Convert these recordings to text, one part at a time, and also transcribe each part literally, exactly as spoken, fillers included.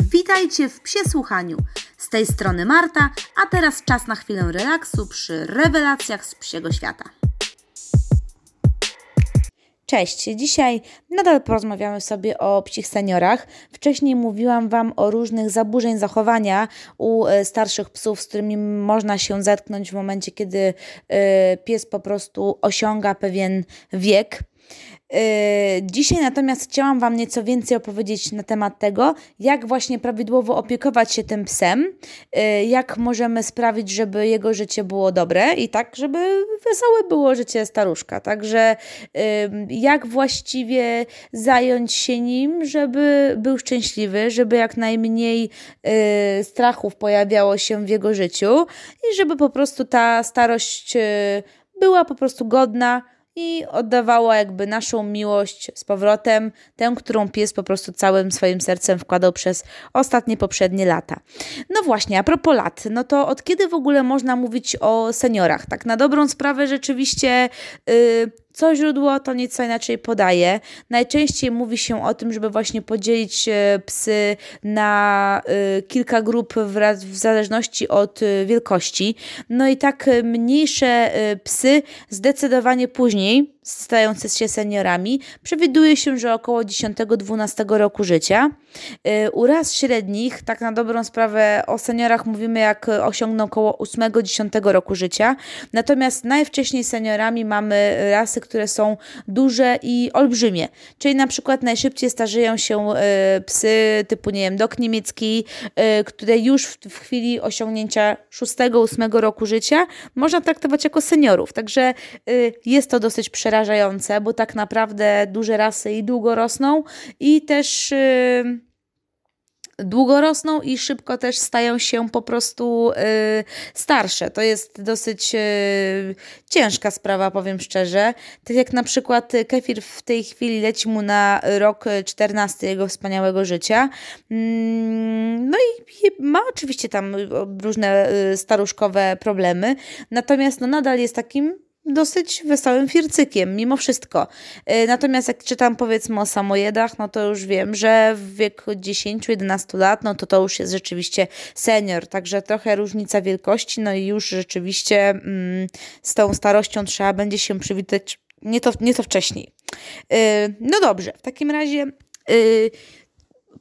Witajcie w Psiesłuchaniu. Z tej strony Marta, a teraz czas na chwilę relaksu przy rewelacjach z psiego świata. Cześć, dzisiaj nadal porozmawiamy sobie o psich seniorach. Wcześniej mówiłam Wam o różnych zaburzeń zachowania u starszych psów, z którymi można się zetknąć w momencie, kiedy pies po prostu osiąga pewien wiek. Dzisiaj natomiast chciałam Wam nieco więcej opowiedzieć na temat tego, jak właśnie prawidłowo opiekować się tym psem, jak możemy sprawić, żeby jego życie było dobre i tak, żeby wesołe było życie staruszka. Także jak właściwie zająć się nim, żeby był szczęśliwy, żeby jak najmniej strachów pojawiało się w jego życiu i żeby po prostu ta starość była po prostu godna i oddawała jakby naszą miłość z powrotem, tę, którą pies po prostu całym swoim sercem wkładał przez ostatnie, poprzednie lata. No właśnie, a propos lat, no to od kiedy w ogóle można mówić o seniorach? Tak na dobrą sprawę rzeczywiście yy, co źródło, to nieco inaczej podaje. Najczęściej mówi się o tym, żeby właśnie podzielić psy na kilka grup wraz w zależności od wielkości. No i tak mniejsze psy zdecydowanie później stające się seniorami. Przewiduje się, że około dziesiątego do dwunastego roku życia. U ras średnich, tak na dobrą sprawę o seniorach mówimy, jak osiągną około ósmego do dziesiątego roku życia. Natomiast najwcześniej seniorami mamy rasy, które są duże i olbrzymie. Czyli na przykład najszybciej starzeją się psy typu, nie wiem, dog niemiecki, które już w chwili osiągnięcia szóstego do ósmego roku życia można traktować jako seniorów. Także jest to dosyć przerażające. Przerażające, bo tak naprawdę duże rasy i długo rosną i też yy, długo rosną i szybko też stają się po prostu yy, starsze. To jest dosyć yy, ciężka sprawa, powiem szczerze. Tak jak na przykład Kefir w tej chwili leci mu na rok czternasty jego wspaniałego życia. Yy, no i ma oczywiście tam różne yy, staruszkowe problemy, natomiast no, nadal jest takim dosyć wesołym fircykiem, mimo wszystko. Natomiast jak czytam, powiedzmy, o samojedach, no to już wiem, że w wieku dziesięciu do jedenastu lat, no to to już jest rzeczywiście senior, także trochę różnica wielkości, no i już rzeczywiście mm, z tą starością trzeba będzie się przywitać nieco, nieco wcześniej. Yy, no dobrze, w takim razie yy,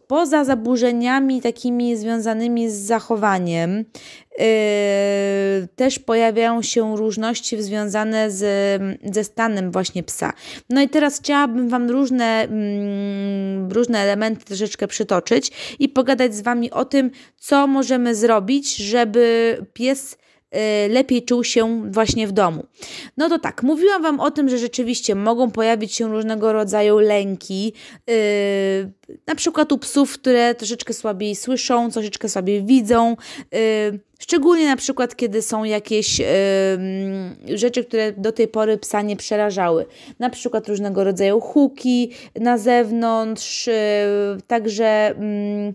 poza zaburzeniami takimi związanymi z zachowaniem, yy, też pojawiają się różności związane z, ze stanem właśnie psa. No i teraz chciałabym Wam różne, mm, różne elementy troszeczkę przytoczyć i pogadać z Wami o tym, co możemy zrobić, żeby pies lepiej czuł się właśnie w domu. No to tak, mówiłam Wam o tym, że rzeczywiście mogą pojawić się różnego rodzaju lęki, yy, na przykład u psów, które troszeczkę słabiej słyszą, troszeczkę słabiej widzą, yy, szczególnie na przykład, kiedy są jakieś yy, rzeczy, które do tej pory psa nie przerażały. Na przykład różnego rodzaju huki na zewnątrz, yy, także... Yy,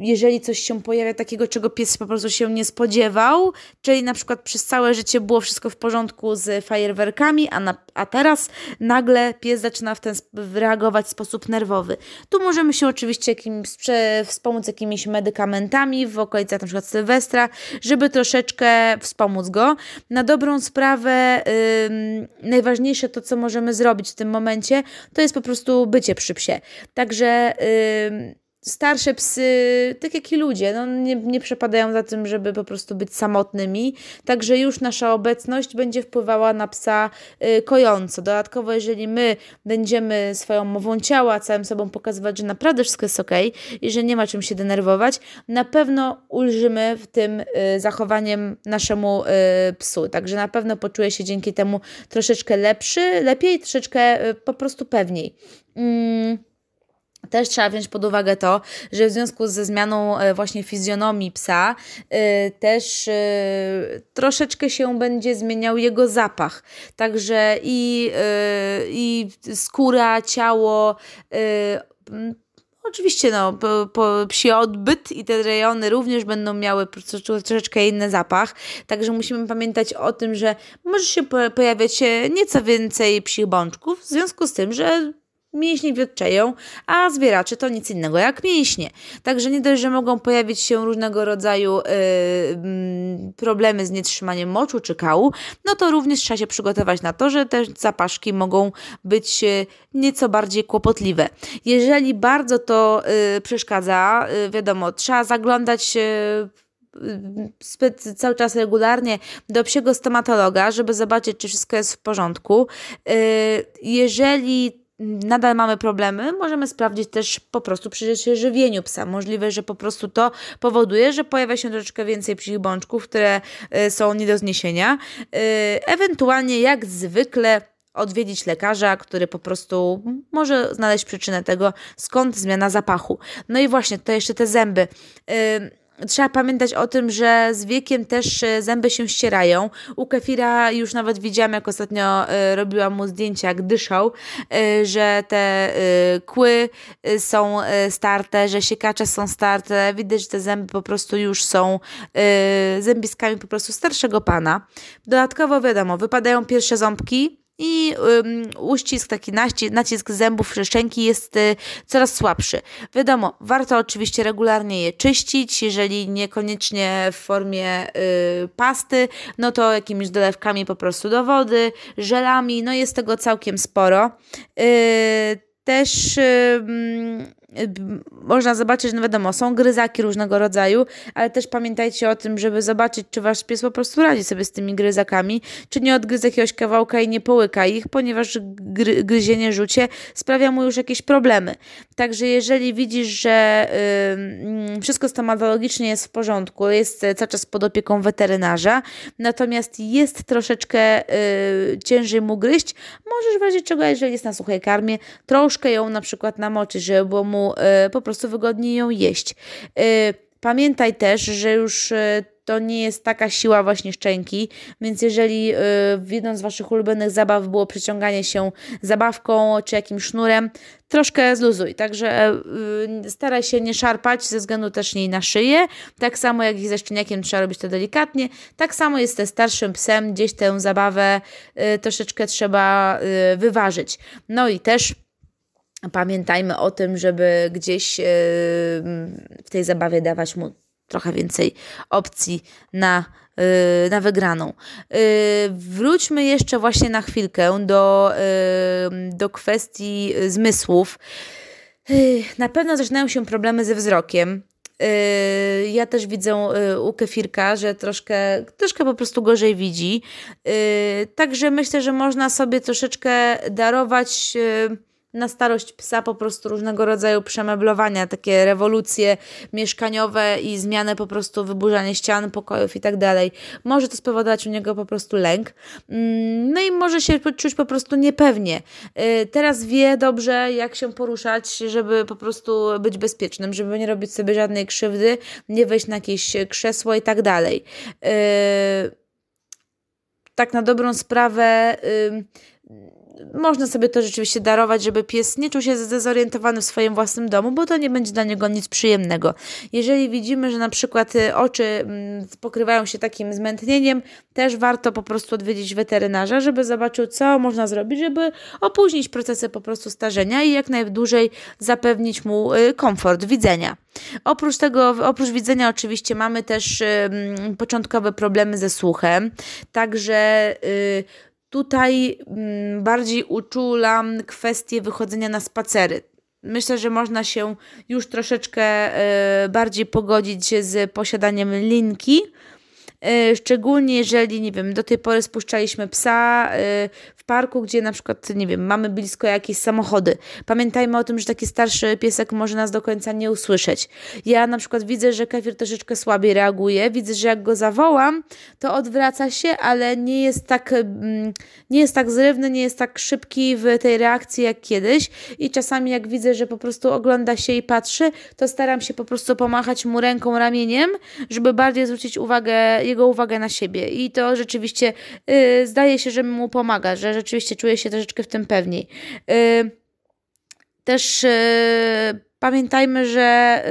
jeżeli coś się pojawia takiego, czego pies po prostu się nie spodziewał, czyli na przykład przez całe życie było wszystko w porządku z fajerwerkami, a, na, a teraz nagle pies zaczyna w ten sp- reagować w sposób nerwowy. Tu możemy się oczywiście jakimś, sprze- wspomóc jakimiś medykamentami w okolicach na przykład Sylwestra, żeby troszeczkę wspomóc go. Na dobrą sprawę yy, najważniejsze to, co możemy zrobić w tym momencie, to jest po prostu bycie przy psie. Także... Yy, Starsze psy, tak jak i ludzie, no nie, nie przepadają za tym, żeby po prostu być samotnymi, także już nasza obecność będzie wpływała na psa y, kojąco. Dodatkowo, jeżeli my będziemy swoją mową ciała, całym sobą pokazywać, że naprawdę wszystko jest okej i że nie ma czym się denerwować, na pewno ulżymy w tym y, zachowaniem naszemu y, psu, także na pewno poczuje się dzięki temu troszeczkę lepszy, lepiej, troszeczkę y, po prostu pewniej. Mm. Też trzeba wziąć pod uwagę to, że w związku ze zmianą właśnie fizjonomii psa yy, też yy, troszeczkę się będzie zmieniał jego zapach. Także i, yy, i skóra, ciało, yy, oczywiście no, po, po psi odbyt i te rejony również będą miały troszeczkę inny zapach. Także musimy pamiętać o tym, że może się pojawiać nieco więcej psich bączków w związku z tym, że mięśnie wiotczeją, a zwieracze to nic innego jak mięśnie. Także nie dość, że mogą pojawić się różnego rodzaju yy, problemy z nietrzymaniem moczu czy kału, no to również trzeba się przygotować na to, że te zapaszki mogą być nieco bardziej kłopotliwe. Jeżeli bardzo to yy, przeszkadza, yy, wiadomo, trzeba zaglądać yy, cały czas regularnie do psiego stomatologa, żeby zobaczyć, czy wszystko jest w porządku. Jeżeli nadal mamy problemy, możemy sprawdzić też po prostu przy żywieniu psa. Możliwe, że po prostu to powoduje, że pojawia się troszeczkę więcej psich bączków, które są nie do zniesienia. Ewentualnie, jak zwykle, odwiedzić lekarza, który po prostu może znaleźć przyczynę tego, skąd zmiana zapachu. No i właśnie, to jeszcze te zęby. Trzeba pamiętać o tym, że z wiekiem też zęby się ścierają. U Kefira już nawet widziałam, jak ostatnio robiłam mu zdjęcia, jak dyszał, że te kły są starte, że siekacze są starte. Widać, że te zęby po prostu już są zębiskami po prostu starszego pana. Dodatkowo wiadomo, wypadają pierwsze ząbki, i um, uścisk, taki nacisk, nacisk zębów czy szczęki jest y, coraz słabszy. Wiadomo, warto oczywiście regularnie je czyścić, jeżeli niekoniecznie w formie y, pasty, no to jakimiś dolewkami po prostu do wody, żelami, no jest tego całkiem sporo. Y, też... Y, y, Można zobaczyć, no wiadomo, są gryzaki różnego rodzaju, ale też pamiętajcie o tym, żeby zobaczyć, czy wasz pies po prostu radzi sobie z tymi gryzakami, czy nie odgryz jakiegoś kawałka i nie połyka ich, ponieważ gry, gryzienie, rzucie sprawia mu już jakieś problemy. Także jeżeli widzisz, że yy, wszystko stomatologicznie jest w porządku, jest cały czas pod opieką weterynarza, natomiast jest troszeczkę yy, ciężej mu gryźć, możesz w razie czego, jeżeli jest na suchej karmie, troszkę ją na przykład namoczyć, żeby było mu po prostu wygodniej ją jeść. Pamiętaj też, że już to nie jest taka siła właśnie szczęki, więc jeżeli w jedną z waszych ulubionych zabaw było przeciąganie się zabawką czy jakimś sznurem, troszkę zluzuj. Także staraj się nie szarpać ze względu też nie na szyję. Tak samo jak i ze szczeniakiem trzeba robić to delikatnie. Tak samo jest ze starszym psem. Gdzieś tę zabawę troszeczkę trzeba wyważyć. No i też pamiętajmy o tym, żeby gdzieś w tej zabawie dawać mu trochę więcej opcji na, na wygraną. Wróćmy jeszcze właśnie na chwilkę do, do kwestii zmysłów. Na pewno zaczynają się problemy ze wzrokiem. Ja też widzę u Kefirka, że troszkę, troszkę po prostu gorzej widzi. Także myślę, że można sobie troszeczkę darować na starość psa po prostu różnego rodzaju przemeblowania, takie rewolucje mieszkaniowe i zmiany po prostu wyburzanie ścian, pokojów i tak dalej. Może to spowodować u niego po prostu lęk. No i może się czuć po prostu niepewnie. Teraz wie dobrze, jak się poruszać, żeby po prostu być bezpiecznym, żeby nie robić sobie żadnej krzywdy, nie wejść na jakieś krzesło i tak dalej. Tak na dobrą sprawę można sobie to rzeczywiście darować, żeby pies nie czuł się zdezorientowany w swoim własnym domu, bo to nie będzie dla niego nic przyjemnego. Jeżeli widzimy, że na przykład oczy pokrywają się takim zmętnieniem, też warto po prostu odwiedzić weterynarza, żeby zobaczył, co można zrobić, żeby opóźnić procesy po prostu starzenia i jak najdłużej zapewnić mu komfort widzenia. Oprócz tego, oprócz widzenia oczywiście mamy też yy, początkowe problemy ze słuchem, także yy, tutaj bardziej uczulam kwestię wychodzenia na spacery. Myślę, że można się już troszeczkę bardziej pogodzić z posiadaniem linki. Szczególnie jeżeli, nie wiem, do tej pory spuszczaliśmy psa w parku, gdzie na przykład, nie wiem, mamy blisko jakieś samochody. Pamiętajmy o tym, że taki starszy piesek może nas do końca nie usłyszeć. Ja na przykład widzę, że Kefir troszeczkę słabiej reaguje. Widzę, że jak go zawołam, to odwraca się, ale nie jest tak, nie jest tak zrywny, nie jest tak szybki w tej reakcji jak kiedyś. I czasami jak widzę, że po prostu ogląda się i patrzy, to staram się po prostu pomachać mu ręką, ramieniem, żeby bardziej zwrócić uwagę jego uwagę na siebie i to rzeczywiście yy, zdaje się, że mu pomaga, że rzeczywiście czuje się troszeczkę w tym pewniej. Yy, też yy, pamiętajmy, że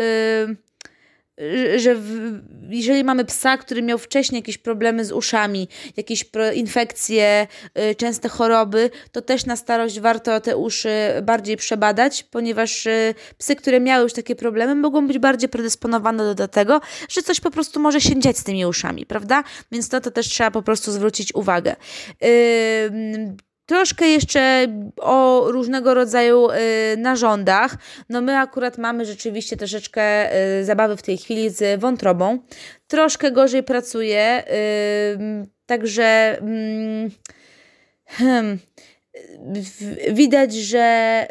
yy, że w, jeżeli mamy psa, który miał wcześniej jakieś problemy z uszami, jakieś pro, infekcje, y, częste choroby, to też na starość warto te uszy bardziej przebadać, ponieważ y, psy, które miały już takie problemy, mogą być bardziej predysponowane do tego, że coś po prostu może się dziać z tymi uszami, prawda? Więc na to, to też trzeba po prostu zwrócić uwagę. Yy, Troszkę jeszcze o różnego rodzaju y, narządach. No my akurat mamy rzeczywiście troszeczkę y, zabawy w tej chwili z wątrobą. Troszkę gorzej pracuje, y, także y, hmm, widać, że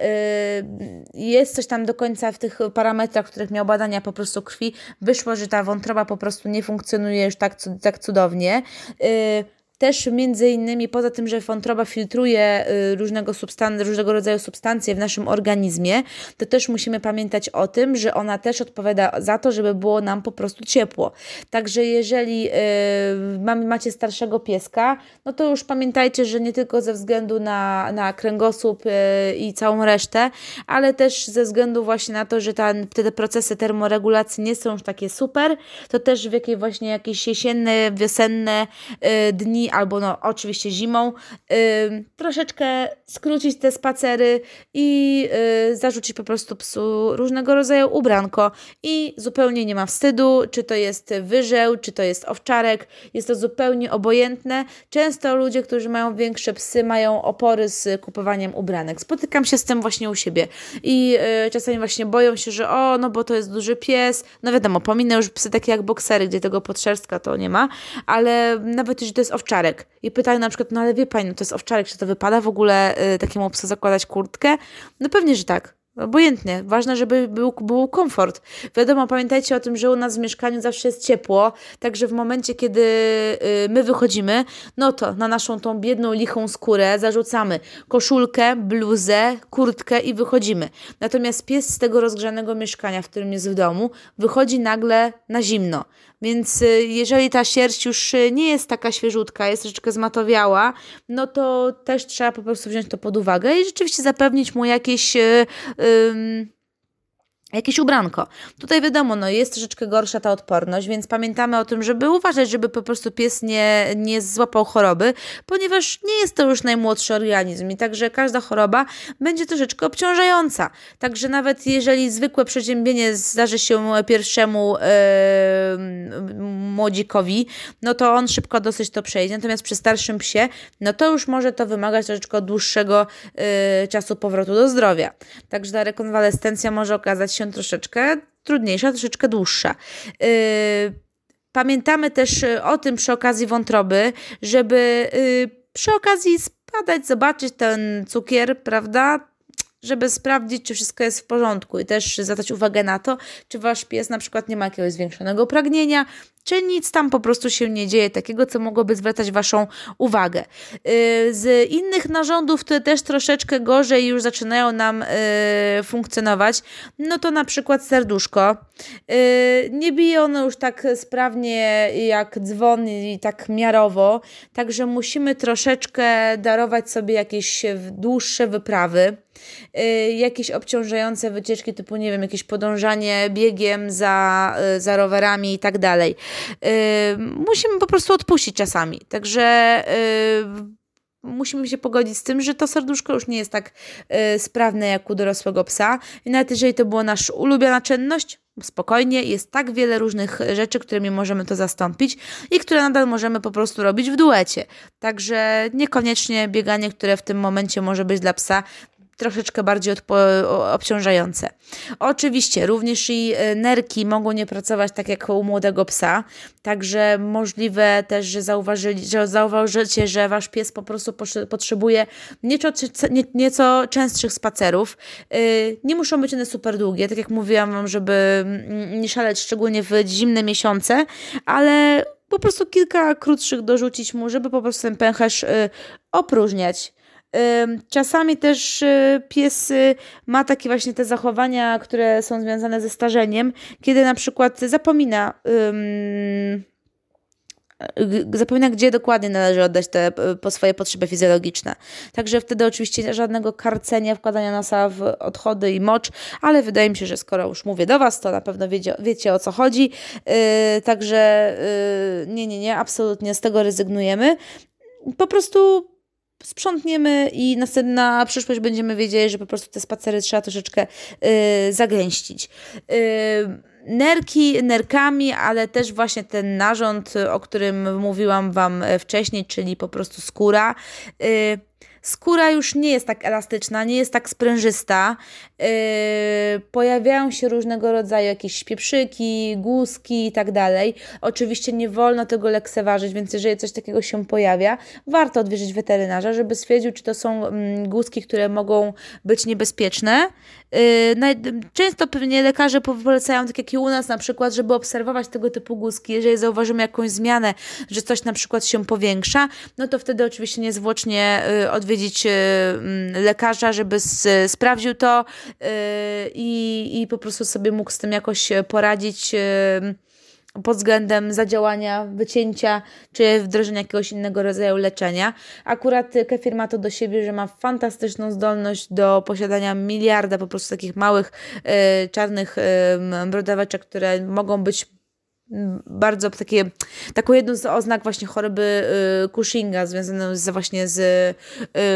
y, jest coś tam do końca w tych parametrach, których miał badania po prostu krwi. Wyszło, że ta wątroba po prostu nie funkcjonuje już tak, tak cudownie. Y, Też między innymi, poza tym, że wątroba filtruje różnego, substan- różnego rodzaju substancje w naszym organizmie, to też musimy pamiętać o tym, że ona też odpowiada za to, żeby było nam po prostu ciepło. Także jeżeli y, macie starszego pieska, no to już pamiętajcie, że nie tylko ze względu na, na kręgosłup y, i całą resztę, ale też ze względu właśnie na to, że ta, te procesy termoregulacji nie są już takie super, to też w jakiej właśnie jakieś jesienne, wiosenne y, dni, albo no oczywiście zimą, yy, troszeczkę skrócić te spacery i yy, zarzucić po prostu psu różnego rodzaju ubranko i zupełnie nie ma wstydu, czy to jest wyżeł, czy to jest owczarek, jest to zupełnie obojętne. Często ludzie, którzy mają większe psy, mają opory z kupowaniem ubranek. Spotykam się z tym właśnie u siebie i yy, czasami właśnie boją się, że o, no bo to jest duży pies, no wiadomo, pominę już psy takie jak boksery, gdzie tego podszerstka to nie ma, ale nawet jeżeli to jest owczarek, owczarek. I pytają na przykład, no ale wie pani, no to jest owczarek, czy to wypada w ogóle y, takiemu psu zakładać kurtkę? No pewnie, że tak. Obojętnie. Ważne, żeby był, był komfort. Wiadomo, pamiętajcie o tym, że u nas w mieszkaniu zawsze jest ciepło, także w momencie, kiedy y, my wychodzimy, no to na naszą tą biedną, lichą skórę zarzucamy koszulkę, bluzę, kurtkę i wychodzimy. Natomiast pies z tego rozgrzanego mieszkania, w którym jest w domu, wychodzi nagle na zimno. Więc y, jeżeli ta sierść już y, nie jest taka świeżutka, jest troszeczkę zmatowiała, no to też trzeba po prostu wziąć to pod uwagę i rzeczywiście zapewnić mu jakieś... Y, Um, jakieś ubranko. Tutaj wiadomo, no jest troszeczkę gorsza ta odporność, więc pamiętamy o tym, żeby uważać, żeby po prostu pies nie, nie złapał choroby, ponieważ nie jest to już najmłodszy organizm i także każda choroba będzie troszeczkę obciążająca. Także nawet jeżeli zwykłe przeziębienie zdarzy się pierwszemu yy, młodzikowi, no to on szybko dosyć to przejdzie. Natomiast przy starszym psie, no to już może to wymagać troszeczkę dłuższego yy, czasu powrotu do zdrowia. Także ta rekonwalescencja może okazać się troszeczkę trudniejsza, troszeczkę dłuższa. Yy, pamiętamy też o tym przy okazji wątroby, żeby yy, przy okazji spadać, zobaczyć ten cukier, prawda? Żeby sprawdzić, czy wszystko jest w porządku i też zwracać uwagę na to, czy wasz pies na przykład nie ma jakiegoś zwiększonego pragnienia, czy nic tam po prostu się nie dzieje takiego, co mogłoby zwracać waszą uwagę. Z innych narządów, które też troszeczkę gorzej już zaczynają nam funkcjonować, no to na przykład serduszko. Nie bije ono już tak sprawnie jak dzwon i tak miarowo, także musimy troszeczkę darować sobie jakieś dłuższe wyprawy, jakieś obciążające wycieczki typu, nie wiem, jakieś podążanie biegiem za, za rowerami i tak dalej. Musimy po prostu odpuścić czasami, także yy, musimy się pogodzić z tym, że to serduszko już nie jest tak yy, sprawne jak u dorosłego psa i nawet jeżeli to była nasza ulubiona czynność, spokojnie, jest tak wiele różnych rzeczy, którymi możemy to zastąpić i które nadal możemy po prostu robić w duecie, także niekoniecznie bieganie, które w tym momencie może być dla psa troszeczkę bardziej odpo- obciążające. Oczywiście również i nerki mogą nie pracować tak jak u młodego psa, także możliwe też, że, zauważyli, że zauważycie, że wasz pies po prostu potrzebuje nieco, nie, nieco częstszych spacerów. Nie muszą być one super długie, tak jak mówiłam wam, żeby nie szaleć, szczególnie w zimne miesiące, ale po prostu kilka krótszych dorzucić mu, żeby po prostu ten pęcherz opróżniać. Czasami też pies ma takie właśnie te zachowania, które są związane ze starzeniem, kiedy na przykład zapomina um, zapomina, gdzie dokładnie należy oddać te po swoje potrzeby fizjologiczne. Także wtedy oczywiście żadnego karcenia, wkładania nosa w odchody i mocz, ale wydaje mi się, że skoro już mówię do Was, to na pewno wiecie, wiecie o co chodzi. Yy, także yy, nie, nie, nie, absolutnie z tego rezygnujemy. Po prostu sprzątniemy i na przyszłość będziemy wiedzieli, że po prostu te spacery trzeba troszeczkę yy, zagęścić. Yy, nerki, nerkami, ale też właśnie ten narząd, o którym mówiłam Wam wcześniej, czyli po prostu skóra. Yy, skóra już nie jest tak elastyczna, nie jest tak sprężysta. Yy, pojawiają się różnego rodzaju jakieś śpieprzyki, guzki i tak dalej. Oczywiście nie wolno tego lekceważyć, więc jeżeli coś takiego się pojawia, warto odwiedzić weterynarza, żeby stwierdził, czy to są mm, guzki, które mogą być niebezpieczne. Yy, naj- często pewnie lekarze polecają, tak jak i u nas na przykład, żeby obserwować tego typu guzki. Jeżeli zauważymy jakąś zmianę, że coś na przykład się powiększa, no to wtedy oczywiście niezwłocznie yy, odwiedzić Powiedzieć lekarza, żeby s- sprawdził to yy, i po prostu sobie mógł z tym jakoś poradzić yy, pod względem zadziałania, wycięcia czy wdrożenia jakiegoś innego rodzaju leczenia. Akurat kefir ma to do siebie, że ma fantastyczną zdolność do posiadania miliarda po prostu takich małych yy, czarnych yy, brodaweczek, które mogą być bardzo takie, taką jedną z oznak właśnie choroby y, Cushinga związaną z, właśnie z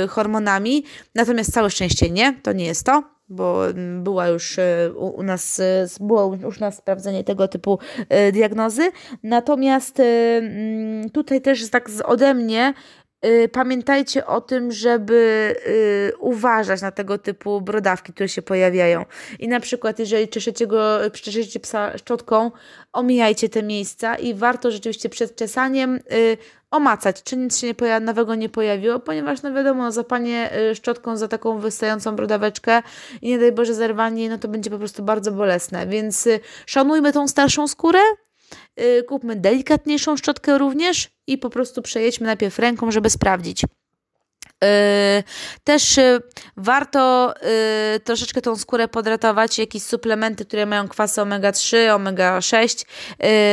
y, hormonami, natomiast całe szczęście nie, to nie jest to, bo była już y, u nas y, było już na sprawdzenie tego typu y, diagnozy, natomiast y, y, tutaj też tak ode mnie y, pamiętajcie o tym, żeby y, uważać na tego typu brodawki, które się pojawiają i na przykład jeżeli czeszecie go, czeszecie psa szczotką, omijajcie te miejsca i warto rzeczywiście przed czesaniem y, omacać, czy nic się nie poja- nowego nie pojawiło, ponieważ no wiadomo, zapanie y, szczotką za taką wystającą brodaweczkę i nie daj Boże zerwanie, no to będzie po prostu bardzo bolesne, więc y, szanujmy tą starszą skórę, y, kupmy delikatniejszą szczotkę również i po prostu przejedźmy najpierw ręką, żeby sprawdzić. Yy, też yy, warto yy, troszeczkę tą skórę podratować, jakieś suplementy, które mają kwasy omega trzy, omega sześć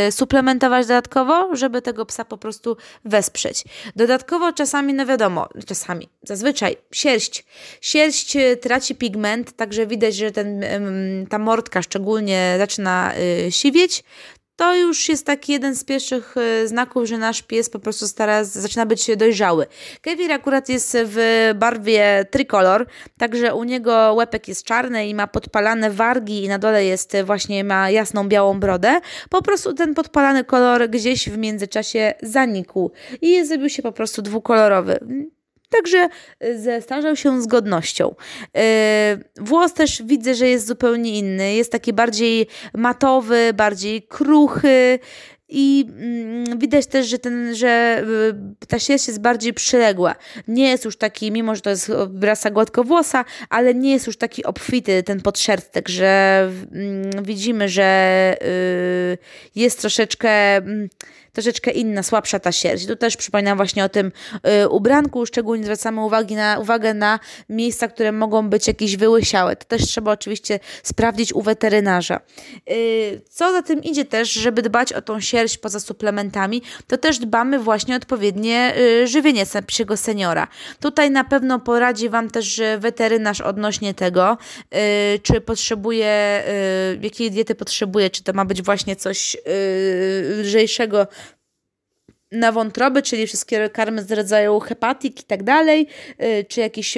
yy, suplementować dodatkowo, żeby tego psa po prostu wesprzeć. Dodatkowo czasami, no wiadomo, czasami, zazwyczaj sierść. Sierść yy, traci pigment, także widać, że ten, yy, ta mordka szczególnie zaczyna yy, siwieć. To już jest taki jeden z pierwszych znaków, że nasz pies po prostu stara, zaczyna być dojrzały. Kefir akurat jest w barwie trikolor, także u niego łepek jest czarny i ma podpalane wargi i na dole jest właśnie, ma jasną białą brodę. Po prostu ten podpalany kolor gdzieś w międzyczasie zanikł i zrobił się po prostu dwukolorowy. Także zestarzał się z godnością. Włos też widzę, że jest zupełnie inny. Jest taki bardziej matowy, bardziej kruchy i widać też, że, ten, że ta sierść jest bardziej przyległa. Nie jest już taki, mimo że to jest rasa gładkowłosa, ale nie jest już taki obfity ten podszerstek, że widzimy, że jest troszeczkę... troszeczkę inna, słabsza ta sierść. Tu też przypominam właśnie o tym y, ubranku, szczególnie zwracamy uwagi na, uwagę na miejsca, które mogą być jakieś wyłysiałe. To też trzeba oczywiście sprawdzić u weterynarza. Y, co za tym idzie też, żeby dbać o tą sierść poza suplementami, to też dbamy właśnie o odpowiednie y, żywienie psiego seniora. Tutaj na pewno poradzi Wam też weterynarz odnośnie tego, y, czy potrzebuje, y, jakiej diety potrzebuje, czy to ma być właśnie coś y, lżejszego na wątroby, czyli wszystkie karmy z rodzaju hepatik i tak dalej, czy jakieś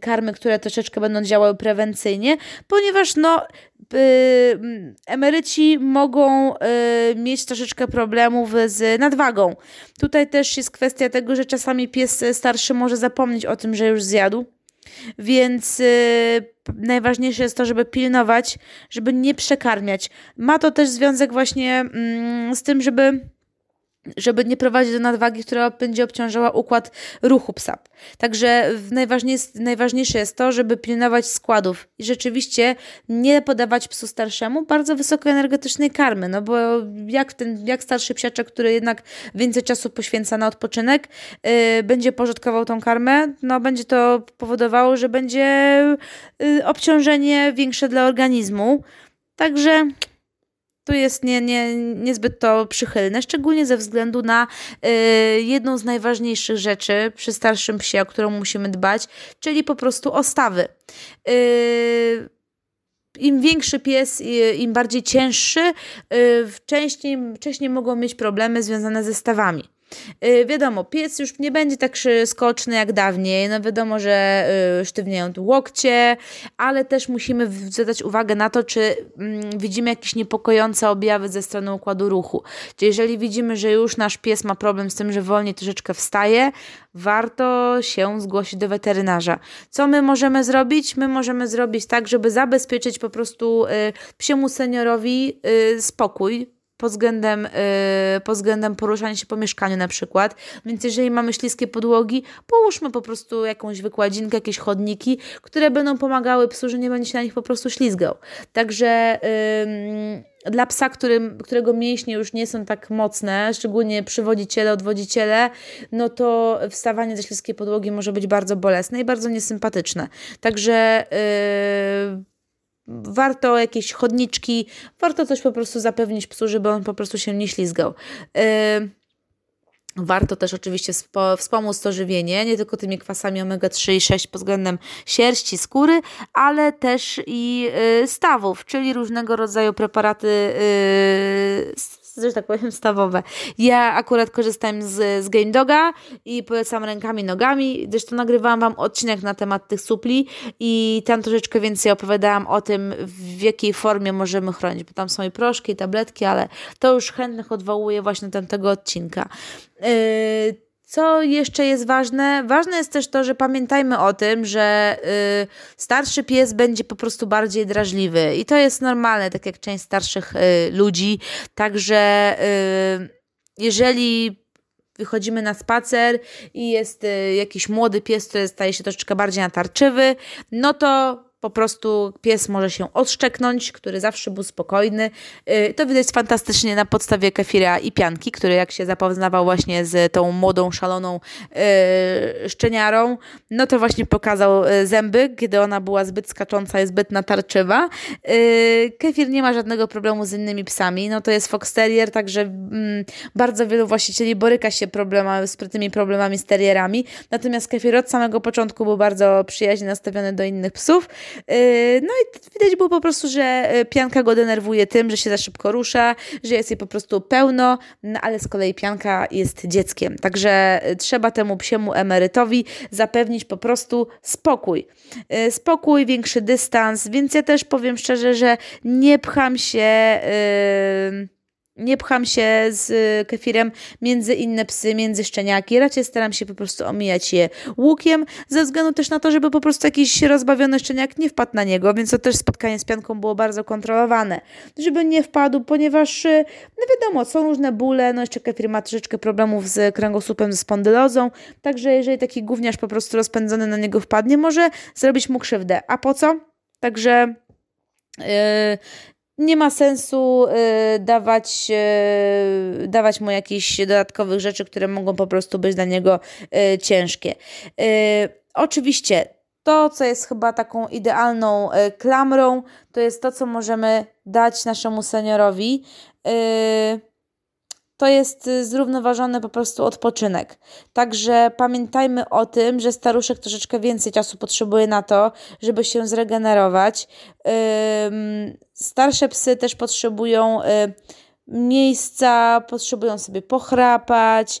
karmy, które troszeczkę będą działały prewencyjnie, ponieważ no emeryci mogą mieć troszeczkę problemów z nadwagą. Tutaj też jest kwestia tego, że czasami pies starszy może zapomnieć o tym, że już zjadł, więc yy, najważniejsze jest to, żeby pilnować, żeby nie przekarmiać. Ma to też związek właśnie yy, z tym, żeby żeby nie prowadzić do nadwagi, która będzie obciążała układ ruchu psa. Także najważniejsze jest to, żeby pilnować składów i rzeczywiście nie podawać psu starszemu bardzo wysokoenergetycznej karmy, no bo jak, ten, jak starszy psiaczek, który jednak więcej czasu poświęca na odpoczynek, yy, będzie pożytkował tą karmę, no będzie to powodowało, że będzie yy, obciążenie większe dla organizmu. Także Tu jest nie, nie, niezbyt to przychylne, szczególnie ze względu na y, jedną z najważniejszych rzeczy przy starszym psie, o którą musimy dbać, czyli po prostu ostawy. Y, Im większy pies, im bardziej cięższy, y, wcześniej, wcześniej mogą mieć problemy związane ze stawami. Yy, wiadomo, pies już nie będzie tak skoczny jak dawniej, no wiadomo, że yy, sztywnieją tu łokcie, ale też musimy zwracać uwagę na to, czy yy, widzimy jakieś niepokojące objawy ze strony układu ruchu. Czyli jeżeli widzimy, że już nasz pies ma problem z tym, że wolniej troszeczkę wstaje, warto się zgłosić do weterynarza. Co my możemy zrobić? My możemy zrobić tak, żeby zabezpieczyć po prostu yy, psiemu seniorowi yy, spokój, pod względem, yy, pod względem poruszania się po mieszkaniu na przykład. Więc jeżeli mamy śliskie podłogi, połóżmy po prostu jakąś wykładzinkę, jakieś chodniki, które będą pomagały psu, że nie będzie się na nich po prostu ślizgał. Także yy, dla psa, który, którego mięśnie już nie są tak mocne, szczególnie przywodziciele, odwodziciele, no to wstawanie ze śliskiej podłogi może być bardzo bolesne i bardzo niesympatyczne. Także yy, warto jakieś chodniczki, warto coś po prostu zapewnić psu, żeby on po prostu się nie ślizgał. Yy, warto też oczywiście spo, wspomóc to żywienie, nie tylko tymi kwasami omega trzy i sześć pod względem sierści, skóry, ale też i yy, stawów, czyli różnego rodzaju preparaty yy, że tak powiem, stawowe. Ja akurat korzystam z, z GameDoga i polecam rękami, nogami. Zresztą nagrywałam Wam odcinek na temat tych supli i tam troszeczkę więcej opowiadałam o tym, w jakiej formie możemy chronić, bo tam są i proszki, i tabletki, ale to już chętnych odwołuję właśnie do tamtego odcinka. Yy, Co jeszcze jest ważne? Ważne jest też to, że pamiętajmy o tym, że y, starszy pies będzie po prostu bardziej drażliwy i to jest normalne, tak jak część starszych y, ludzi. Także y, jeżeli wychodzimy na spacer i jest y, jakiś młody pies, który staje się troszeczkę bardziej natarczywy, no to po prostu pies może się odszczeknąć, który zawsze był spokojny. To widać fantastycznie na podstawie Kefira i Pianki, który jak się zapoznawał właśnie z tą młodą, szaloną szczeniarą, no to właśnie pokazał zęby, kiedy ona była zbyt skacząca i zbyt natarczywa. Kefir nie ma żadnego problemu z innymi psami, no to jest fox terrier, także bardzo wielu właścicieli boryka się problemami, z tymi problemami z terrierami, natomiast Kefir od samego początku był bardzo przyjaźnie nastawiony do innych psów. No i widać było po prostu, że Pianka go denerwuje tym, że się za szybko rusza, że jest jej po prostu pełno, no ale z kolei Pianka jest dzieckiem. Także trzeba temu psiemu emerytowi zapewnić po prostu spokój. Spokój, większy dystans, więc ja też powiem szczerze, że nie pcham się... Yy... Nie pcham się z Kefirem między inne psy, między szczeniaki. Raczej staram się po prostu omijać je łukiem, ze względu też na to, żeby po prostu jakiś rozbawiony szczeniak nie wpadł na niego, więc to też spotkanie z Pianką było bardzo kontrolowane. Żeby nie wpadł, ponieważ no wiadomo, są różne bóle, no jeszcze Kefir ma troszeczkę problemów z kręgosłupem, z spondylozą, także jeżeli taki gówniarz po prostu rozpędzony na niego wpadnie, może zrobić mu krzywdę. A po co? Także... Yy, Nie ma sensu y, dawać, y, dawać mu jakichś dodatkowych rzeczy, które mogą po prostu być dla niego y, ciężkie. Y, oczywiście to, co jest chyba taką idealną y, klamrą, to jest to, co możemy dać naszemu seniorowi. Y, To jest zrównoważony po prostu odpoczynek. Także pamiętajmy o tym, że staruszek troszeczkę więcej czasu potrzebuje na to, żeby się zregenerować. Starsze psy też potrzebują miejsca, potrzebują sobie pochrapać.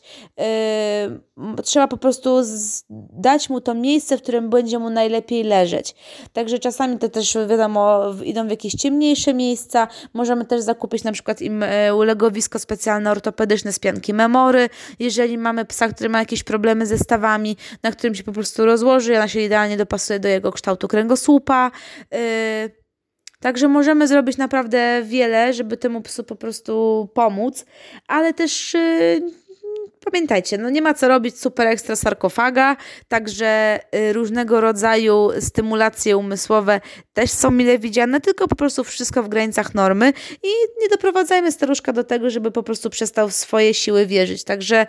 Trzeba po prostu dać mu to miejsce, w którym będzie mu najlepiej leżeć. Także czasami to też, wiadomo, idą w jakieś ciemniejsze miejsca. Możemy też zakupić na przykład im legowisko specjalne, ortopedyczne z Pianki Memory. Jeżeli mamy psa, który ma jakieś problemy ze stawami, na którym się po prostu rozłoży, ona się idealnie dopasuje do jego kształtu kręgosłupa. Także możemy zrobić naprawdę wiele, żeby temu psu po prostu pomóc, ale też pamiętajcie, no nie ma co robić super ekstra sarkofaga, także różnego rodzaju stymulacje umysłowe też są mile widziane, tylko po prostu wszystko w granicach normy i nie doprowadzajmy staruszka do tego, żeby po prostu przestał w swoje siły wierzyć. Także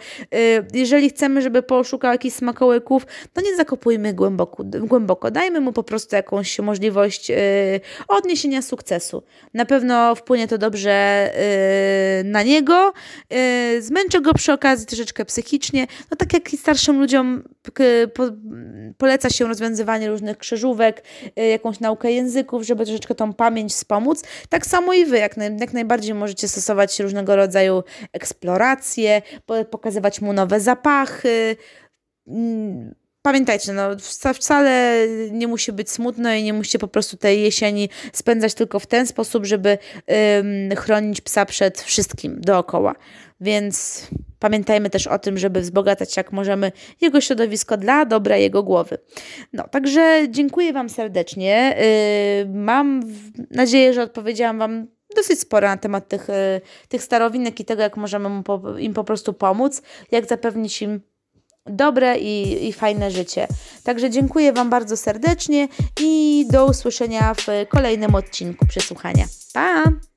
jeżeli chcemy, żeby poszukał jakichś smakołyków, to nie zakopujmy głęboko, głęboko. Dajmy mu po prostu jakąś możliwość odniesienia sukcesu. Na pewno wpłynie to dobrze na niego, zmęczy go przy okazji troszeczkę psychicznie. No tak jak i starszym ludziom poleca się rozwiązywanie różnych krzyżówek, jakąś naukę języków, żeby troszeczkę tą pamięć wspomóc. Tak samo i wy, jak, naj, jak najbardziej możecie stosować różnego rodzaju eksploracje, pokazywać mu nowe zapachy. Pamiętajcie, no wcale nie musi być smutno i nie musicie po prostu tej jesieni spędzać tylko w ten sposób, żeby ym, chronić psa przed wszystkim dookoła. Więc pamiętajmy też o tym, żeby wzbogacać jak możemy jego środowisko dla dobra jego głowy. No, także dziękuję Wam serdecznie. Yy, mam nadzieję, że odpowiedziałam Wam dosyć sporo na temat tych, yy, tych starowinek i tego, jak możemy mu po, im po prostu pomóc, jak zapewnić im dobre i, i fajne życie. Także dziękuję Wam bardzo serdecznie i do usłyszenia w kolejnym odcinku przesłuchania. Pa!